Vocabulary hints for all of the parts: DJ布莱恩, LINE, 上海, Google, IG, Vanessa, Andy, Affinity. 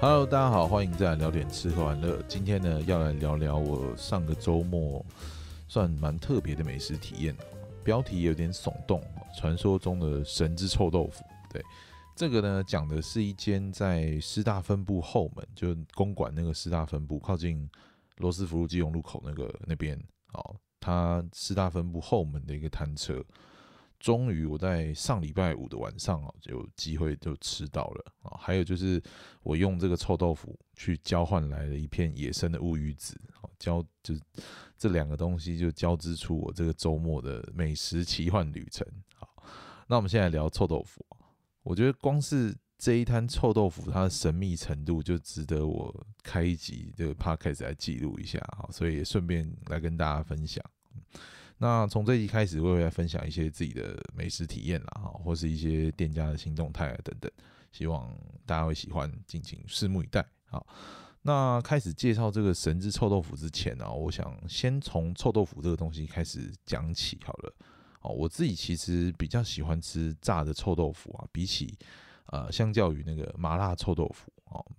Hello， 大家好，欢迎再来聊点吃喝玩乐。今天呢，要来聊聊我上个周末算蛮特别的美食体验，标题有点耸动，传说中的神之臭豆腐。对，这个呢讲的是一间在师大分部后门，就公馆那个师大分部，靠近罗斯福路基隆路口那边，好，它师大分部后门的一个摊车。终于我在上礼拜五的晚上有机会就吃到了。还有就是我用这个臭豆腐去交换来了一片野生的乌鱼子，就这两个东西就交织出我这个周末的美食奇幻旅程。好，那我们现在聊臭豆腐。我觉得光是这一摊臭豆腐它的神秘程度就值得我开一集这个 podcast 来记录一下，所以也顺便来跟大家分享。那从这一集开始，我会来分享一些自己的美食体验啦，或是一些店家的新动态啊等等，希望大家会喜欢，敬请拭目以待。好，那开始介绍这个神之臭豆腐之前呢，我想先从臭豆腐这个东西开始讲起好了。我自己其实比较喜欢吃炸的臭豆腐啊，比起相较于那个麻辣臭豆腐，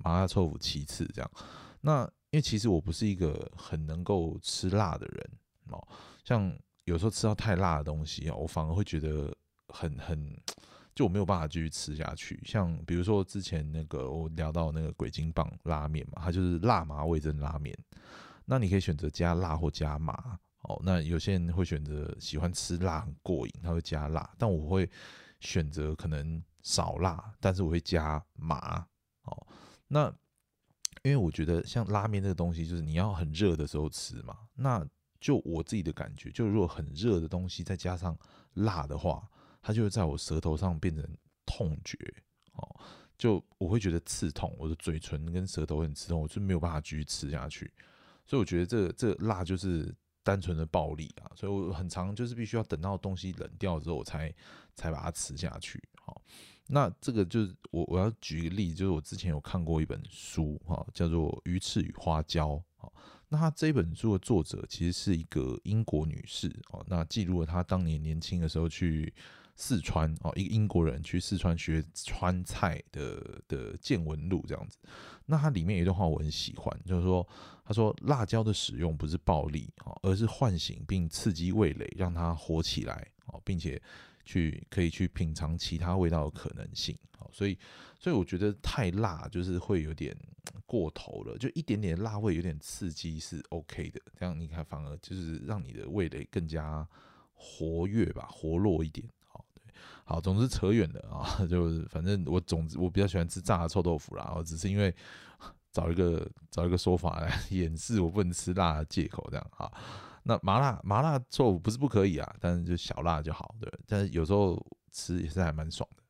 麻辣臭豆腐其次这样。那因为其实我不是一个很能够吃辣的人哦，像有时候吃到太辣的东西，我反而会觉得很，就我没有办法继续吃下去。像比如说之前那个我聊到那个鬼金棒拉面嘛，它就是辣麻味噌拉面。那你可以选择加辣或加麻哦。那有些人会选择喜欢吃辣很过瘾，他会加辣，但我会选择可能少辣，但是我会加麻哦。那因为我觉得像拉面这个东西，就是你要很热的时候吃嘛，那。就我自己的感觉，就如果很热的东西再加上辣的话，它就会在我舌头上变成痛觉，哦，就我会觉得刺痛，我的嘴唇跟舌头很刺痛，我就没有办法继续吃下去。所以我觉得这个辣就是单纯的暴力啊，所以我很常就是必须要等到东西冷掉之后，我才把它吃下去。哦，那这个就是我要举个例子，就是我之前有看过一本书，哦，叫做《鱼翅与花椒》。哦，那他这本书的作者其实是一个英国女士，哦，那记录了她当年年轻的时候去四川，哦，一个英国人去四川学川菜的见闻录这样子。那他里面有一段话我很喜欢，就是说，他说辣椒的使用不是暴力，哦，而是唤醒并刺激味蕾，让它活起来，哦，并且可以去品尝其他味道的可能性。所以我觉得太辣就是会有点过头了，就一点点辣味有点刺激是 OK 的，这样你看反而就是让你的味蕾更加活跃吧，活络一点。好，总之扯远了啊，就反正我比较喜欢吃炸的臭豆腐啦，只是因为找一个说法来掩饰我不能吃辣的借口这样啊。那麻辣臭豆腐不是不可以啊，但是就小辣就好，对。但是有时候吃也是还蛮爽的。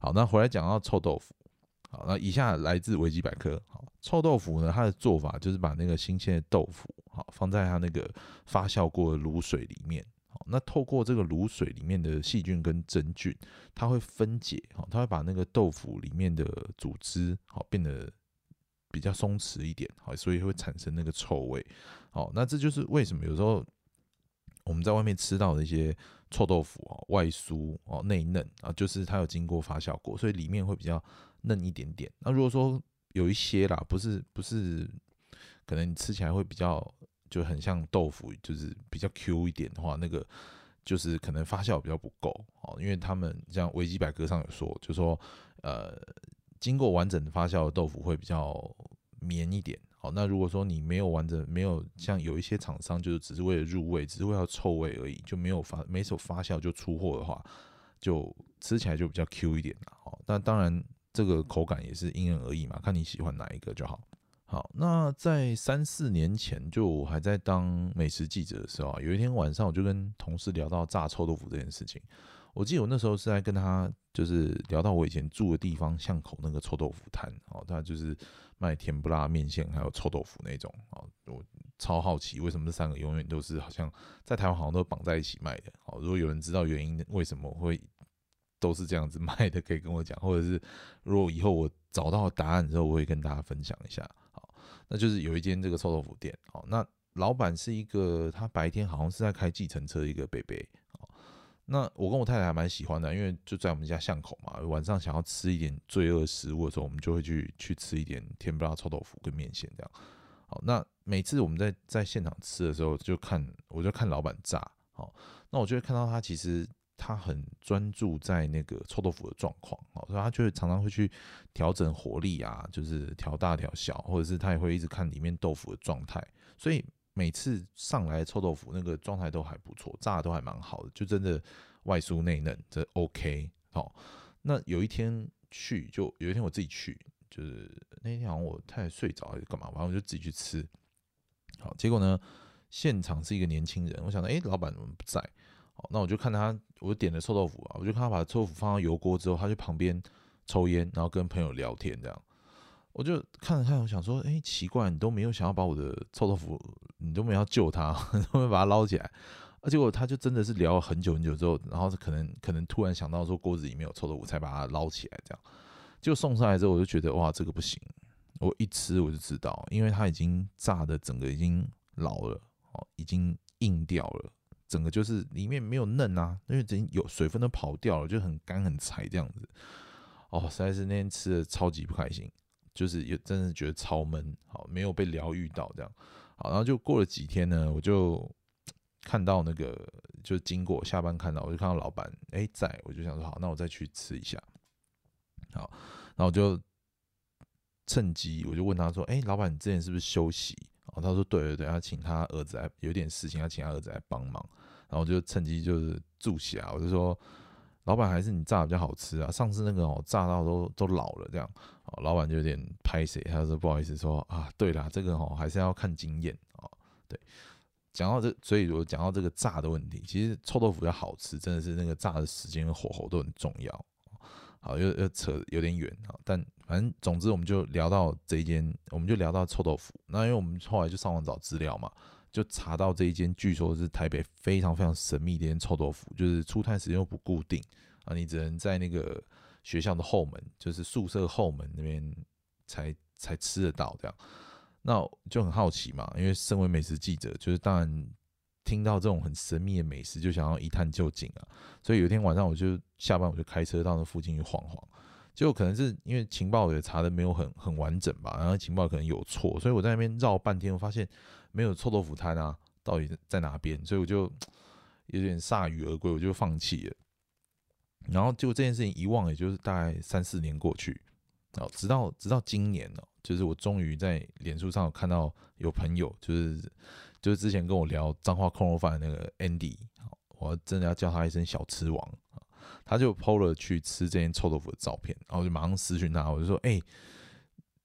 好，那回来讲到臭豆腐。好，那以下来自维基百科。好，臭豆腐呢，它的做法就是把那个新鲜的豆腐，好，放在它那个发酵过的卤水里面。好，那透过这个卤水里面的细菌跟真菌，它会分解，好，它会把那个豆腐里面的组织，好，变得比较松弛一点，好，所以会产生那个臭味。好，那这就是为什么有时候我们在外面吃到的一些臭豆腐，哦，外酥哦内嫩啊，就是它有经过发酵过，所以里面会比较嫩一点点。那如果说有一些啦，不是，可能你吃起来会比较就很像豆腐，就是比较 Q 一点的话，那个就是可能发酵比较不够哦，因为他们像维基百科上有说，就说经过完整发酵的豆腐会比较绵一点。好，那如果说你没有像有一些厂商就是只是为了入味，只是为了臭味而已，就没有发酵就出货的话，就吃起来就比较 Q 一点啦。好，那当然这个口感也是因人而异嘛，看你喜欢哪一个就好。好，那在3-4年前，就我还在当美食记者的时候啊，有一天晚上我就跟同事聊到炸臭豆腐这件事情。我记得我那时候是在跟他就是聊到我以前住的地方巷口那个臭豆腐摊，哦，他就是卖甜不辣面线还有臭豆腐那种，哦，我超好奇为什么这3个永远都是好像在台湾好像都绑在一起卖的，哦，如果有人知道原因为什么会都是这样子卖的，可以跟我讲，或者是如果以后我找到答案之后，我会跟大家分享一下。好，那就是有一间这个臭豆腐店，哦，那老板是一个他白天好像是在开计程车的一个伯伯。那我跟我太太还蛮喜欢的，因为就在我们家巷口嘛，晚上想要吃一点罪恶食物的时候，我们就会去吃一点甜不辣臭豆腐跟面线这样。好，那每次我们在现场吃的时候，我就看老板炸。好，那我就会看到他其实他很专注在那个臭豆腐的状况，所以他就会常常会去调整火力啊，就是调大调小，或者是他也会一直看里面豆腐的状态，所以每次上来臭豆腐那个状态都还不错，炸的都还蛮好的，就真的外酥内嫩，这 OK。 好，那有一天我自己去，就是那天好像我太太睡着还是干嘛，反正我就自己去吃。好，结果呢，现场是一个年轻人，我想到老板怎么不在，好，那我就看他，我点了臭豆腐啊，我就看他把臭豆腐放到油锅之后，他去旁边抽烟，然后跟朋友聊天这样。我就看了看，我想说，奇怪，你都没有想要把我的臭豆腐，你都没有要救他，你都没有把他捞起来。而结果他就真的是聊了很久很久之后，然后可能突然想到说锅子里面有臭豆腐，才把它捞起来这样。结果送上来之后，我就觉得哇，这个不行。我一吃我就知道，因为它已经炸的整个已经老了，已经硬掉了，整个就是里面没有嫩啊，因为已经有水分都跑掉了，就很干很柴这样子。哦，实在是那天吃的超级不开心。就是也真的觉得超闷，好，没有被疗愈到这样。好，然后就过了几天呢，我就看到那个，就经过下班看到，我就看到老板在，我就想说好，那我再去吃一下。好，然后我就趁机我就问他说，老板你之前是不是休息？然后他说对对对，他请他儿子来，有点事情他请他儿子来帮忙。然后我就趁机就是住下，我就说，老板还是你炸比较好吃啊！上次那个炸到都老了这样，老板就有点拍谁，他说不好意思说啊，对啦，这个还是要看经验啊。对，所以我讲到这个炸的问题，其实臭豆腐要好吃，真的是那个炸的时间跟火候都很重要。好，又扯有点远啊，但反正总之我们就聊到我们就聊到臭豆腐。那因为我们后来就上网找资料嘛。就查到这一间，据说是台北非常非常神秘的一间臭豆腐，就是出摊时间又不固定啊，你只能在那个学校的后门，就是宿舍后门那边才吃得到这样。那就很好奇嘛，因为身为美食记者，就是当然听到这种很神秘的美食，就想要一探究竟啊。所以有一天晚上，我就下班我就开车到那附近去晃晃，结果可能是因为情报也查的没有很完整吧，然后情报可能有错，所以我在那边绕半天，我发现没有臭豆腐摊啊，到底在哪边？所以我就有点铩羽而归，我就放弃了。然后结果这件事情一忘，也就是大概3-4年过去，直到今年哦，就是我终于在脸书上有看到有朋友，就是之前跟我聊彰化控肉饭的那个 Andy， 我真的要叫他一声小吃王，他就 PO 了去吃这间臭豆腐的照片，然后我就马上私讯他，我就说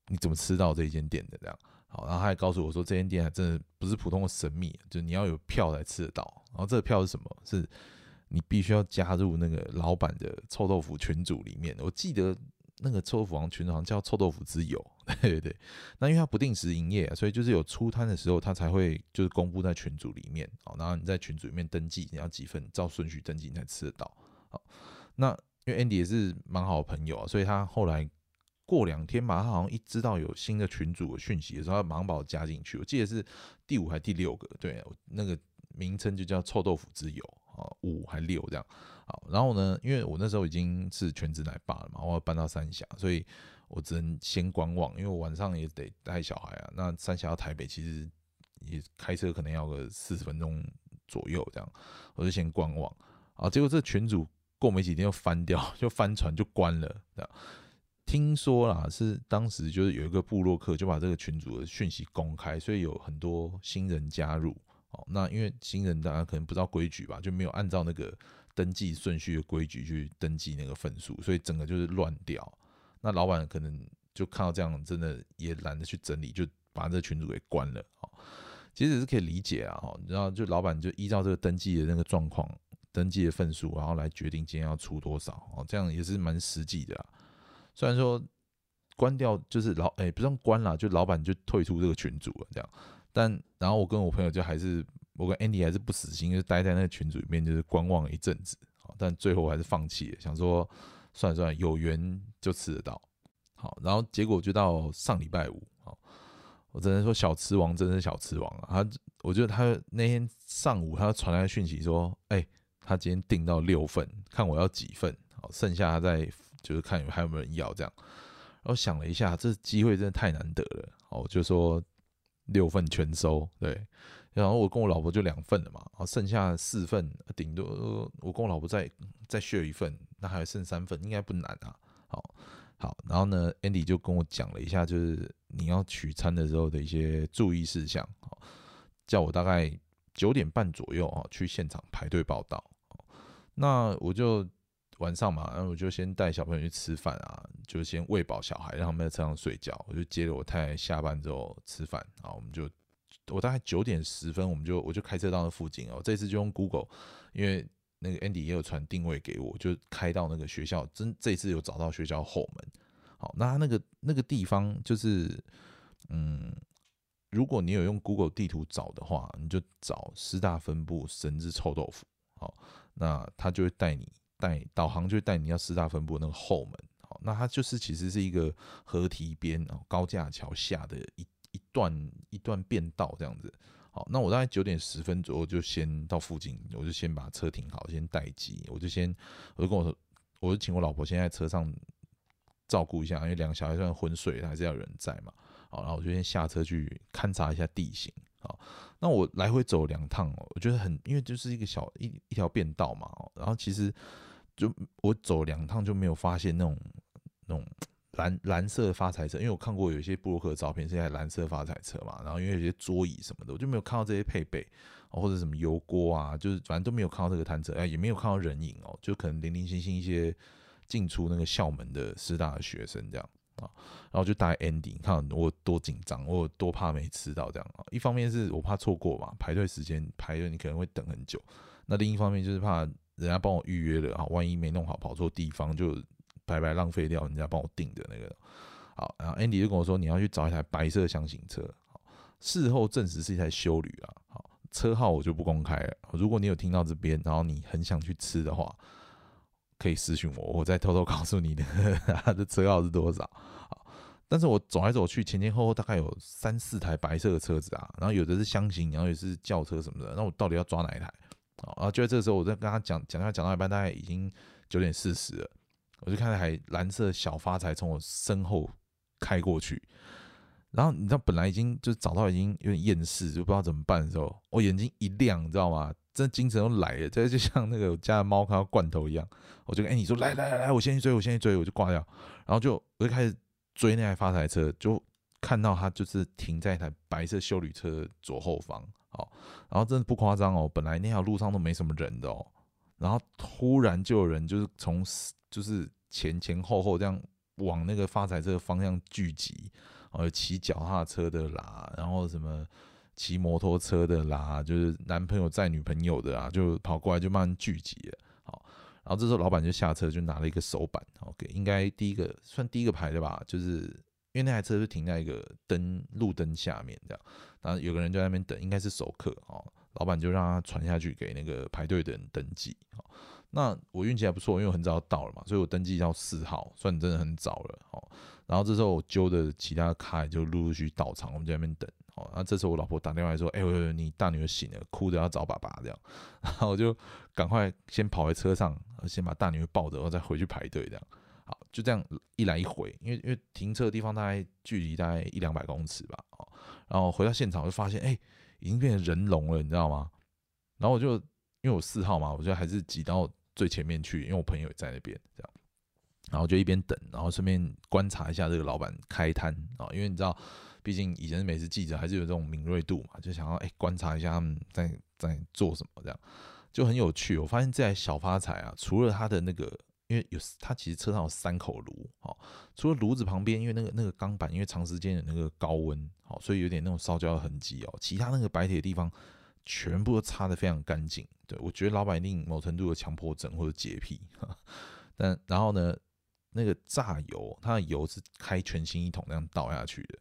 你怎么吃到这一间店的这样？好，然后他还告诉我说，这间店还真的不是普通的神秘，就是你要有票才吃得到。然后这个票是什么？是你必须要加入那个老板的臭豆腐群组里面。我记得那个臭豆腐群组好像叫臭豆腐之友，对对对。那因为他不定时营业，所以就是有出摊的时候，他才会就是公布在群组里面。好，然后你在群组里面登记，你要几份，照顺序登记你才吃得到。好，那因为 Andy 也是蛮好的朋友啊，所以他后来。过2天吧，他好像一知道有新的群组的讯息的时候，他马上把我加进去。我记得是第5还是第6个，对，那个名称就叫臭豆腐之友啊，5还6这样。好，然后呢，因为我那时候已经是全职奶爸了嘛，我要搬到三峡，所以我只能先观望，因为我晚上也得带小孩啊。那三峡到台北其实也开车可能要个40分钟左右这样，我就先观望啊。结果这群组过没几天又翻掉，就翻船就关了这样。听说啦，是当时就是有一个部落客就把这个群组的讯息公开，所以有很多新人加入。那因为新人大家可能不知道规矩吧，就没有按照那个登记顺序的规矩去登记那个分数，所以整个就是乱掉。那老板可能就看到这样，真的也懒得去整理，就把这个群组给关了。其实是可以理解啊，然后就老板就依照这个登记的那个状况、登记的分数，然后来决定今天要出多少，这样也是蛮实际的啦。虽然说关掉就是不算关啦，就老板就退出这个群组了这样，但然后我跟我朋友就还是我跟 Andy 还是不死心，就待在那个群组里面就是观望了一阵子，但最后还是放弃了，想说算了算了，有缘就吃得到。好，然后结果就到上礼拜5，我只能说小吃王真的是小吃王啊！我觉得他那天上午他传来讯息说，他今天订到6份，看我要几份，剩下他再就是看还有没有人要这样。然后想了一下，这机会真的太难得了，我就说6份全收，对。然后我跟我老婆就2份了嘛，然后剩下4份，顶多我跟我老婆再 share 1份，那还剩3份，应该不难啊。好，然后呢 ，Andy 就跟我讲了一下，就是你要取餐的时候的一些注意事项，叫我大概9点半左右去现场排队报到。那我就晚上嘛，然后我就先带小朋友去吃饭啊，就先喂饱小孩，让他们在车上睡觉。我就接了我太太下班之后吃饭啊，我大概9点10分，我就开车到那附近哦。这次就用 Google， 因为那个 Andy 也有传定位给我，就开到那个学校。这次有找到学校后门。好，那那个地方就是，如果你有用 Google 地图找的话，你就找师大分部神之臭豆腐。好，那他就会导航就会带你到师大分部那个后门。好，那它就是其实是一个河堤边高架桥下的一段便道这样子。好，那我大概9点10分左右就先到附近，我就先把车停好，先待机，我就请我老婆先在车上照顾一下，因为2个小孩虽然昏睡，还是要有人在嘛。好，然后我就先下车去勘察一下地形。好，那我来回走2趟哦，我觉得因为就是一条便道嘛，然后其实就我走2趟就没有发现那种蓝色的发财车，因为我看过有一些部落客的照片是在蓝色发财车嘛，然后因为有些桌椅什么的，我就没有看到这些配备，或者什么油锅啊，就是反正都没有看到这个摊车，也没有看到人影哦，就可能零零星星一些进出那个校门的师大的学生这样啊，然后就打 Andy， 看我多紧张，我多怕没吃到这样啊。一方面是我怕错过嘛，排队时间排队你可能会等很久，那另一方面就是怕人家帮我预约了啊，万一没弄好跑错地方就。白白浪费掉人家帮我订的那个。好，然后 Andy 就跟我说你要去找一台白色箱型车，事后证实是一台休旅啦。好，车号我就不公开了，如果你有听到这边，然后你很想去吃的话，可以私讯我，我再偷偷告诉你它的车号是多少。好，但是我走来走去前后后大概有3-4台白色的车子啊，然后有的是箱型，然后有的是轿车什么的，那我到底要抓哪一台？好，然后就在这个时候我在跟他讲到一半，大概已经9点40了。我就看到还蓝色小发财从我身后开过去，然后你知道本来已经就找到已经有点厌世，就不知道怎么办的时候，我眼睛一亮，你知道吗？真精神都来了，这就像那个我家的猫看到罐头一样，我就跟你说来，我先去追，我就挂掉，然后我就开始追那台发财车，就看到它就是停在一台白色休旅车左后方，好，然后真的不夸张哦，本来那条路上都没什么人的哦，然后突然就有人就是从。就是前后这样往那个发财车的方向聚集，有骑脚踏车的啦，然后什么骑摩托车的啦，就是男朋友载女朋友的啦，就跑过来就慢慢聚集了。好，然后这时候老板就下车，就拿了一个手板，应该算第一个排的吧，就是因为那台车就停在一个路灯下面这样，然后有个人就在那边等，应该是熟客哦。老板就让他传下去给那个排队的人登记。那我运气还不错，因为我很早到了嘛，所以我登记到4号，算真的很早了。然后这时候我揪的其他卡就陆陆续到场，我们就在那边等。那这时候我老婆打电话来说：“哎、欸，你大女儿醒了，哭着要找爸爸这样。”然后我就赶快先跑回车上，先把大女儿抱着，然后再回去排队这样。好，就这样一来一回，因为停车的地方大概距离大概100-200公尺吧。然后回到现场我就发现，哎、欸。已经变成人龙了，你知道吗？然后我就因为我4号嘛，我就还是挤到最前面去，因为我朋友也在那边，这样，然后就一边等，然后顺便观察一下这个老板开摊啊，因为你知道，毕竟以前是美食记者，还是有这种敏锐度嘛，就想要观察一下他们在做什么，这样就很有趣。我发现这台小发财啊，除了它的那个。因为它其实车上有3口炉，除了炉子旁边，因为那个钢板，因为长时间的那个高温，所以有点那种烧焦的痕迹哦。其他那个白铁的地方，全部都擦得非常干净。对，我觉得老板一定某程度的强迫症或者洁癖。但然后呢，那个榨油，它的油是开全新一桶那样倒下去的。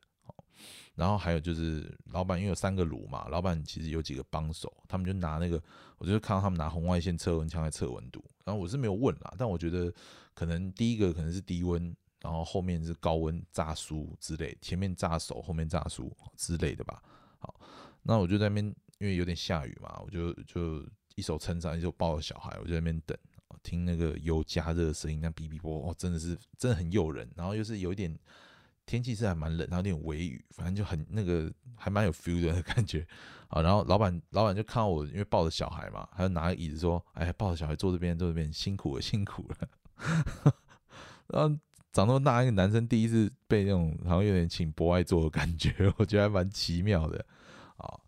然后还有就是老板因为有3个炉嘛，老板其实有几个帮手，他们就拿那个，我就看到他们拿红外线测温枪来测温度，然后我是没有问啦，但我觉得可能第一个可能是低温，然后后面是高温炸酥之类，前面炸熟后面炸酥之类的吧。好，那我就在那边因为有点下雨嘛，我就一手撑伞，一手抱着小孩，我就在那边等，听那个油加热的声音，那哔哔啵，哦，真的很诱人。然后又是有一点天气是还蛮冷，然后有点微雨，反正就很那个还蛮有 feel 的感觉啊。然后老板就看到我，因为抱着小孩嘛，他就拿个椅子说：“哎，抱着小孩坐这边，辛苦了。”然后长那么大一个男生，第一次被那种好像有点请博爱座的感觉，我觉得还蛮奇妙的啊。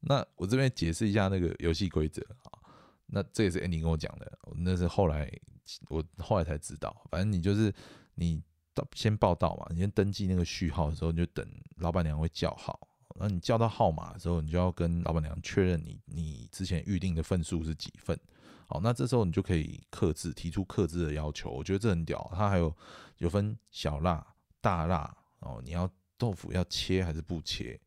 那我这边解释一下那个游戏规则啊。那这也是 Andy 跟我讲的，那是我后来才知道。反正你就是你先报到嘛，你先登记那个序号的时候，你就等老板娘会叫号。那你叫到号码的时候，你就要跟老板娘确认你之前预定的份数是几份。好，那这时候你就可以提出客制的要求。我觉得这很屌，它还有分小辣、大辣哦。你要豆腐要切还是不切？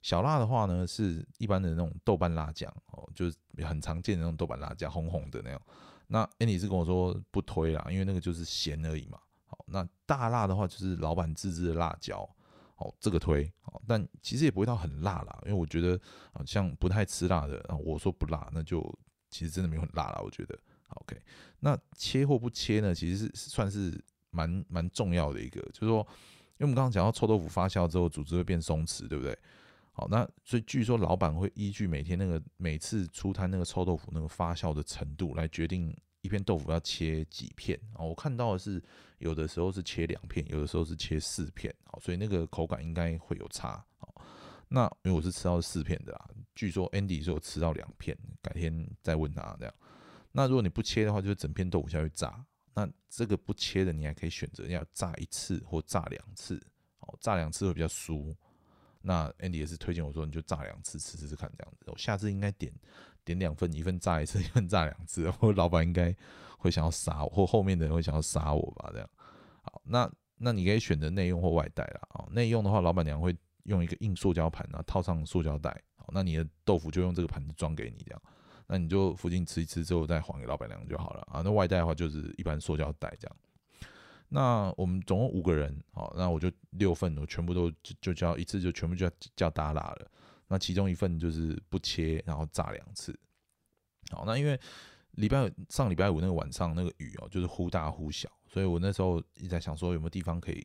小辣的话呢，是一般的那种豆瓣辣酱哦，就是很常见的那种豆瓣辣酱，红红的那种。那 Andy 是跟我说不推啦，因为那个就是咸而已嘛。好，那大辣的话就是老板自制的辣椒，哦，这个推。好，但其实也不会到很辣啦，因为我觉得好像不太吃辣的，我说不辣，那就其实真的没有很辣啦，我觉得。OK， 那切或不切呢，其实是算是蛮重要的一个，就是说，因为我们刚刚讲到臭豆腐发酵之后，组织会变松弛，对不对？好，那所以据说老板会依据每次出摊那个臭豆腐那个发酵的程度来决定一片豆腐要切几片。我看到的是有的时候是切2片，有的时候是切4片，所以那个口感应该会有差。那因为我是吃到4片的啦，据说 Andy 是有吃到2片，改天再问他这样。那如果你不切的话，就是整片豆腐下去炸。那这个不切的，你还可以选择要炸1次或炸2次，炸2次会比较酥。那 Andy 也是推荐我说，你就炸2次吃看这样子。我下次应该点2份，一份炸1次，一份炸2次。然后老板应该会想要杀我，或后面的人会想要杀我吧？这样。好，那你可以选择内用或外带啦。哦，内用的话，老板娘会用一个硬塑胶盘，然后套上塑胶袋。好，那你的豆腐就用这个盘子装给你这样。那你就附近吃一吃之后再还给老板娘就好了啊。那外带的话就是一般塑胶袋这样。那我们总共5个人，好，那我就6份，我全部都就叫一次，就全部叫大辣了。那其中一份就是不切，然后炸2次。好，那因为上礼拜五那个晚上那个雨哦，就是忽大忽小，所以我那时候一直在想说有没有地方可以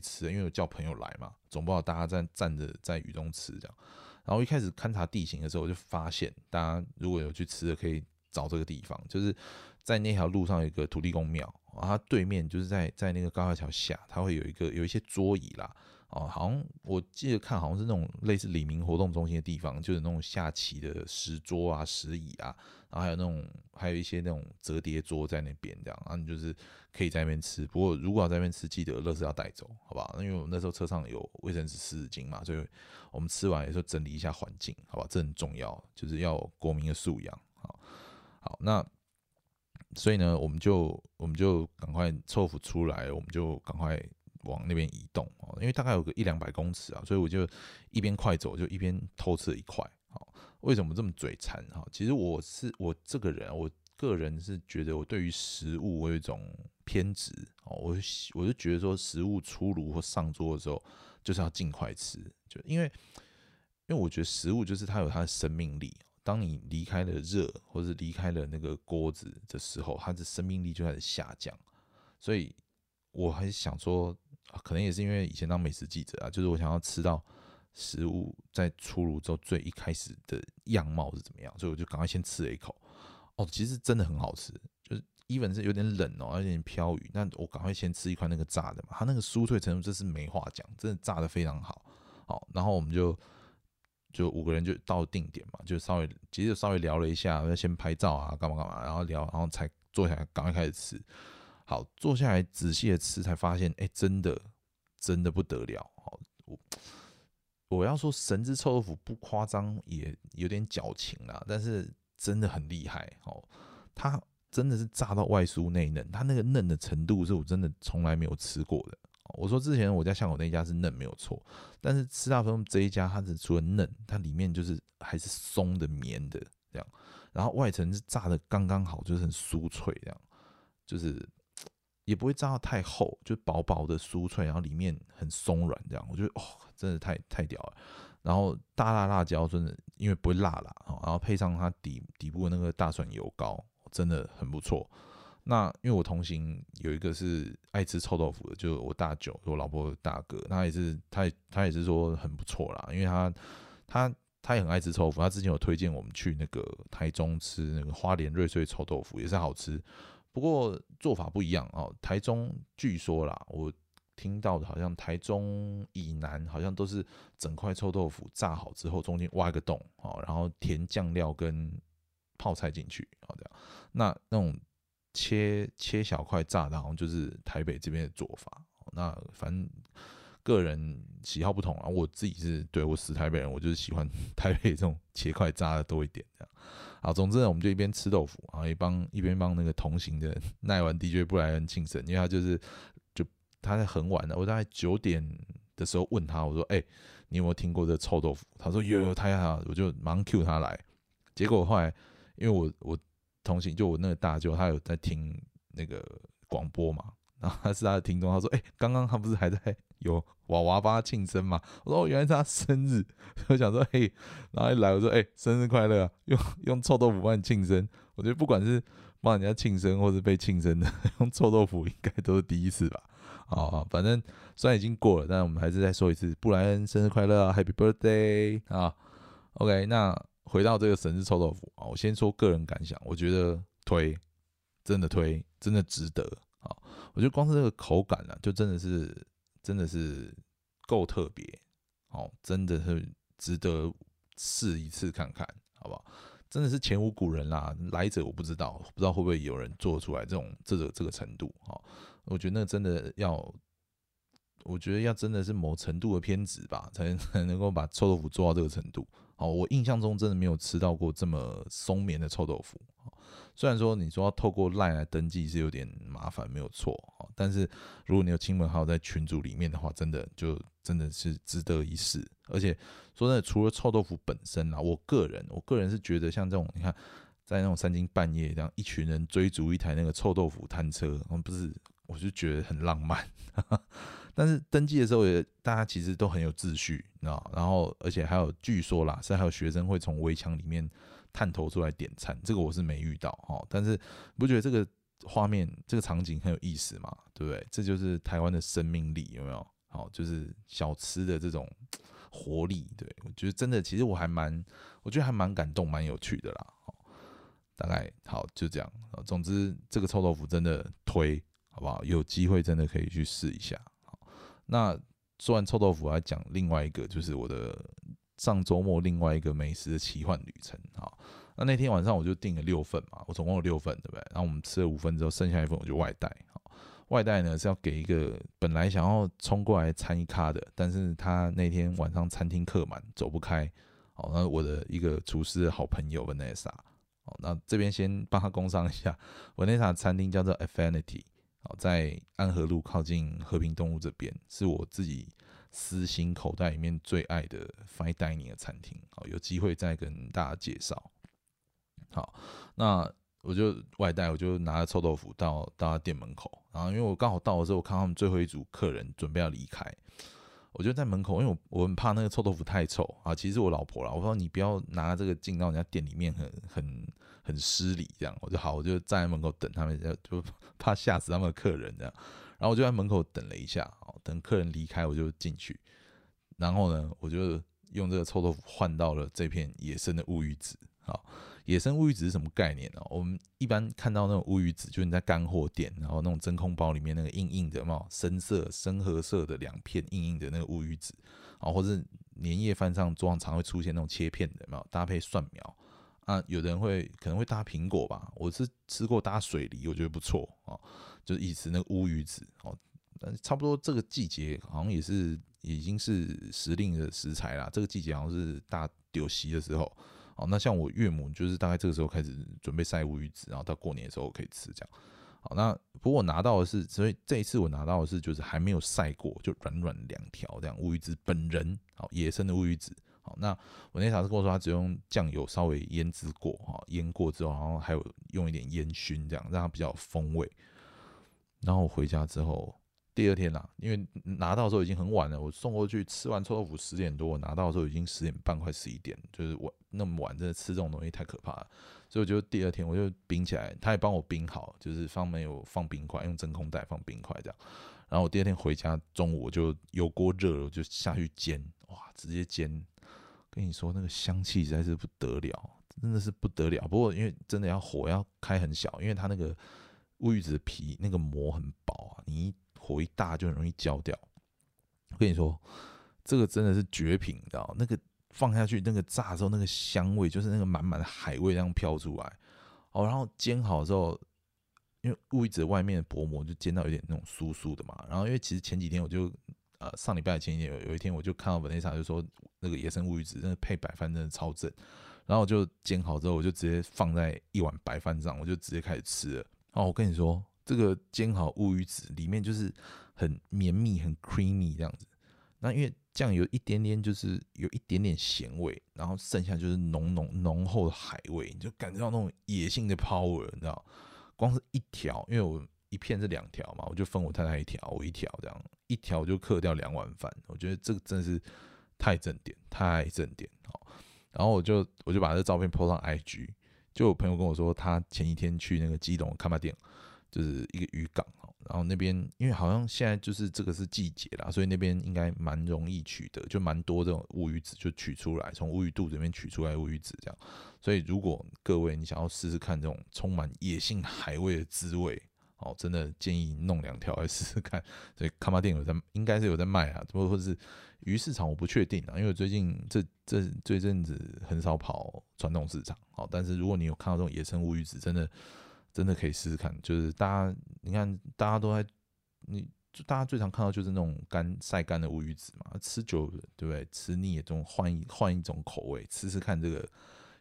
吃，因为我叫朋友来嘛，总不好大家站着在雨中吃这样。然后一开始勘察地形的时候，我就发现大家如果有去吃的可以找这个地方，就是在那条路上有一个土地公庙，它对面就是在那个高架桥下，它会有一些桌椅啦，哦，好像我记得看好像是那种类似里民活动中心的地方，就是那种下棋的石桌啊、石椅啊，然后还有一些那种折叠桌在那边这样，然后你就是可以在那边吃。不过如果要在那边吃，记得垃圾要带走，好不好？因为我那时候车上有卫生纸、湿纸巾嘛，所以我们吃完也是整理一下环境，好不好？这很重要，就是要有国民的素养。好，那所以呢，我们就赶快臭豆腐出来，我们就赶快往那边移动，因为大概有个100-200公尺啊，所以我就一边快走，就一边偷吃一块。好，为什么这么嘴馋？其实我这个人，我个人是觉得我对于食物我有一种偏执，我就觉得说食物出炉或上桌的时候，就是要尽快吃，就因为我觉得食物就是它有它的生命力。当你离开了热，或是离开了那个锅子的时候，它的生命力就开始下降。所以我还想说，可能也是因为以前当美食记者啊，就是我想要吃到食物在出炉之后最一开始的样貌是怎么样，所以我就赶快先吃了一口。哦，其实真的很好吃，就是 even 是有点冷哦，有点飘雨，那我赶快先吃一块那个炸的嘛，它那个酥脆程度真是没话讲，真的炸得非常好。好，然后我们就5个人就到定点嘛，就其实就稍微聊了一下，先拍照啊，干嘛，然后才坐下来，赶快开始吃。好，坐下来仔细的吃，才发现，真的不得了。好，我要说神之臭豆腐不夸张，也有点矫情啦，但是真的很厉害。好，它真的是炸到外酥内嫩，它那个嫩的程度是我真的从来没有吃过的。我说之前我家巷口那一家是嫩没有错，但是吃大丰这一家它是除了嫩，它里面就是还是松的绵的这样，然后外层是炸的刚刚好，就是很酥脆这样，就是也不会炸到太厚，就薄薄的酥脆，然后里面很松软这样，我觉得哦，真的太屌了。然后大辣椒真的因为不会辣啦，然后配上它底部的那个大蒜油膏，真的很不错。那因为我同行有一个是爱吃臭豆腐的，就是我大舅，我老婆大哥，他也是说很不错啦，因为他也很爱吃臭豆腐，他之前有推荐我们去那个台中吃那个花莲瑞穗臭豆腐，也是好吃，不过做法不一样哦。台中据说啦，我听到的好像台中以南好像都是整块臭豆腐炸好之后，中间挖一个洞，然后填酱料跟泡菜进去，那种切小块炸的，好像就是台北这边的做法。那反正个人喜好不同啊，我自己是对我死台北人，我就是喜欢台北这种切块炸的多一点这样。好，总之呢，我们就一边吃豆腐，然后一边帮那个同行的奈完 DJ 布莱恩庆生，因为他就是。他在很晚了，我大概9点的时候问他，我说：“欸，你有没有听过这臭豆腐？”他说：“有，他呀。”我就马上 cue 他来。结果后来，因为我同行就我那个大舅，他有在听那个广播嘛，然后他是他的听众，他说：“欸，刚刚他不是还在有娃娃帮他庆生嘛？”我说：“哦，原来是他生日。”我想说：“欸。”然后一来我说：“欸，生日快乐啊！”用臭豆腐帮你庆生，我觉得不管是帮人家庆生或是被庆生的，用臭豆腐应该都是第一次吧。哦，反正虽然已经过了，但我们还是再说一次，布莱恩生日快乐啊 ，Happy Birthday 啊 ！OK， 那回到这个神日臭豆腐啊，我先说个人感想，我觉得推，真的值得啊！我觉得光是这个口感啊，就真的是够特别，哦，真的是值得试一次看看，好不好？真的是前无古人啦，来者我不知道会不会有人做出来这个程度啊。哦，我觉得那真的要，我觉得要真的是某程度的偏执吧，才能够把臭豆腐做到这个程度。好，我印象中真的没有吃到过这么松绵的臭豆腐。虽然说你说要透过 LINE 来登记是有点麻烦，没有错，但是如果你有亲朋好友在群组里面的话，真的是值得一试。而且说真的，除了臭豆腐本身啦，我个人是觉得像这种，你看。在那种三更半夜，这样一群人追逐一台那个臭豆腐摊车，不是，我就觉得很浪漫。但是登记的时候也，大家其实都很有秩序，你知道？然后，而且还有据说啦，是还有学生会从围墙里面探头出来点餐，这个我是没遇到哦。但是你不觉得这个画面、这个场景很有意思嘛？对不对？这就是台湾的生命力，有没有？好，就是小吃的这种活力。对，我觉得真的，其实我觉得还蛮感动、蛮有趣的啦。大概好就这样，总之这个臭豆腐真的推，好不好？有机会真的可以去试一下。好，那说完臭豆腐，来讲另外一个，就是我的上周末另外一个美食的奇幻旅程。好，那天晚上我就订了6份嘛，我总共有6份，对不对？然后我们吃了5份之后，剩下1份我就外带。好，外带呢是要给一个本来想要冲过来参一咖的，但是他那天晚上餐厅客满，走不开。好，那我的一个厨师的好朋友 Vanessa。那这边先帮他工商一下，Vanessa餐厅叫做 Affinity， 在安和路靠近和平东路这边，是我自己私心口袋里面最爱的 fine dining 的餐厅，有机会再跟大家介绍。好，那我就外带，我就拿了臭豆腐到他店门口，然后因为我刚好到的时候，我看他们最后一组客人准备要离开。我就在门口，因为我很怕那个臭豆腐太臭啊。其实我老婆啦，我说你不要拿这个进到人家店里面很失礼这样。我就好，我就站在门口等他们，就怕吓死他们的客人这样。然后我就在门口等了一下，等客人离开我就进去。然后呢，我就用这个臭豆腐换到了这片野生的乌鱼子。好，野生乌鱼子是什么概念呢？我们一般看到那种乌鱼子，就是你在干货店，然后那种真空包里面那个硬硬的嘛，深褐色的2片硬硬的那个乌鱼子，啊，或是年夜饭上桌上常会出现那种切片的嘛，搭配蒜苗啊，有的人可能会搭苹果吧，我是吃过搭水梨，我觉得不错啊，就是一直那个乌鱼子哦，差不多这个季节好像也是已经是时令的食材啦，这个季节好像是大丢席的时候。好，那像我岳母就是大概这个时候开始准备晒乌鱼子，然后到过年的时候可以吃这样。好，那不过我拿到的是，所以这一次我拿到的是就是还没有晒过，就软2条这样乌鱼子本人，好，野生的乌鱼子。好，那我那场是跟我说他只用酱油稍微腌制过，好，腌过之后，然后还有用一点烟熏这样，让它比较有风味。然后我回家之后，第二天啦，因为拿到的时候已经很晚了，我送过去吃完臭豆腐10点多，我拿到的时候已经10点半快11点，就是我那么晚真的吃这种东西太可怕了，所以我就第二天我就冰起来，他也帮我冰好，就是没有放冰块，用真空袋放冰块这样。然后我第二天回家中午我就油锅热了，我就下去煎，哇，直接煎，跟你说那个香气实在是不得了，真的是不得了。不过因为真的要火要开很小，因为它那个乌鱼子皮那个膜很薄啊，你火一大就很容易焦掉。我跟你说，这个真的是绝品，你知道？那个放下去，那个炸之后，那个香味就是那个满满的海味这样飘出来。哦，然后煎好之后，因为乌鱼子外面的薄膜就煎到有点那种酥酥的嘛。然后因为其实前几天我就上礼拜前几天有一天我就看到 Vanessa 就说那个野生乌鱼子真的配白饭真的超正。然后我就煎好之后，我就直接放在一碗白饭上，我就直接开始吃了。哦，我跟你说。这个煎好乌鱼子里面就是很绵密、很 creamy 这样子，那因为酱有一点点，就是有一点点咸味，然后剩下就是浓厚的海味，你就感觉到那种野性的 power， 你知道？光是一条，因为我一片是2条嘛，我就分我太太一条，我一条这样，一条就克掉2碗饭，我觉得这个真的是太正点，太正点。好，然后我就把这照片 po 上 IG， 就有朋友跟我说，他前一天去那个基隆看巴店。就是一个渔港，然后那边因为好像现在就是这个是季节啦，所以那边应该蛮容易取得，就蛮多这种乌鱼子就取出来，从乌鱼肚里面取出来乌鱼子这样。所以如果各位你想要试试看这种充满野性海味的滋味，哦，真的建议弄2条来试试看。所以看吧店有在，应该是有在卖啊，或者是鱼市场我不确定啊，因为最近这阵子很少跑传统市场。好，但是如果你有看到这种野生乌鱼子，真的可以试试看，就是大家，你看，大家都在，你就大家最常看到就是那种晒干的乌鱼子嘛，吃久了，对不对？吃腻也总换一种口味，吃吃看这个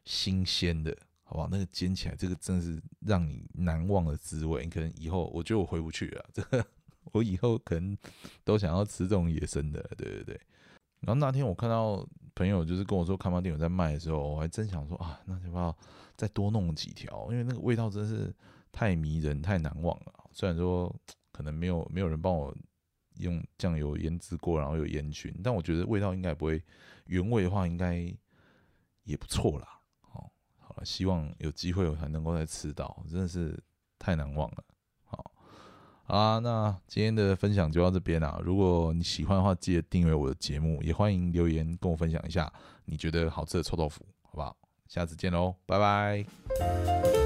新鲜的，好不好？那个煎起来，这个真的是让你难忘的滋味。你可能以后，我觉得我回不去了，这个我以后可能都想要吃这种野生的，对对对。然后那天我看到朋友就是跟我说看巴店有在卖的时候，我还真想说啊，那要不要再多弄几条？因为那个味道真是太迷人、太难忘了。虽然说可能没有人帮我用酱油腌制过，然后有烟熏，但我觉得味道应该不会，原味的话应该也不错啦。好，好了，希望有机会我还能够再吃到，真的是太难忘了。好啦，那今天的分享就到这边啦。如果你喜欢的话，记得订阅我的节目，也欢迎留言跟我分享一下你觉得好吃的臭豆腐，好不好？下次见喽，拜拜。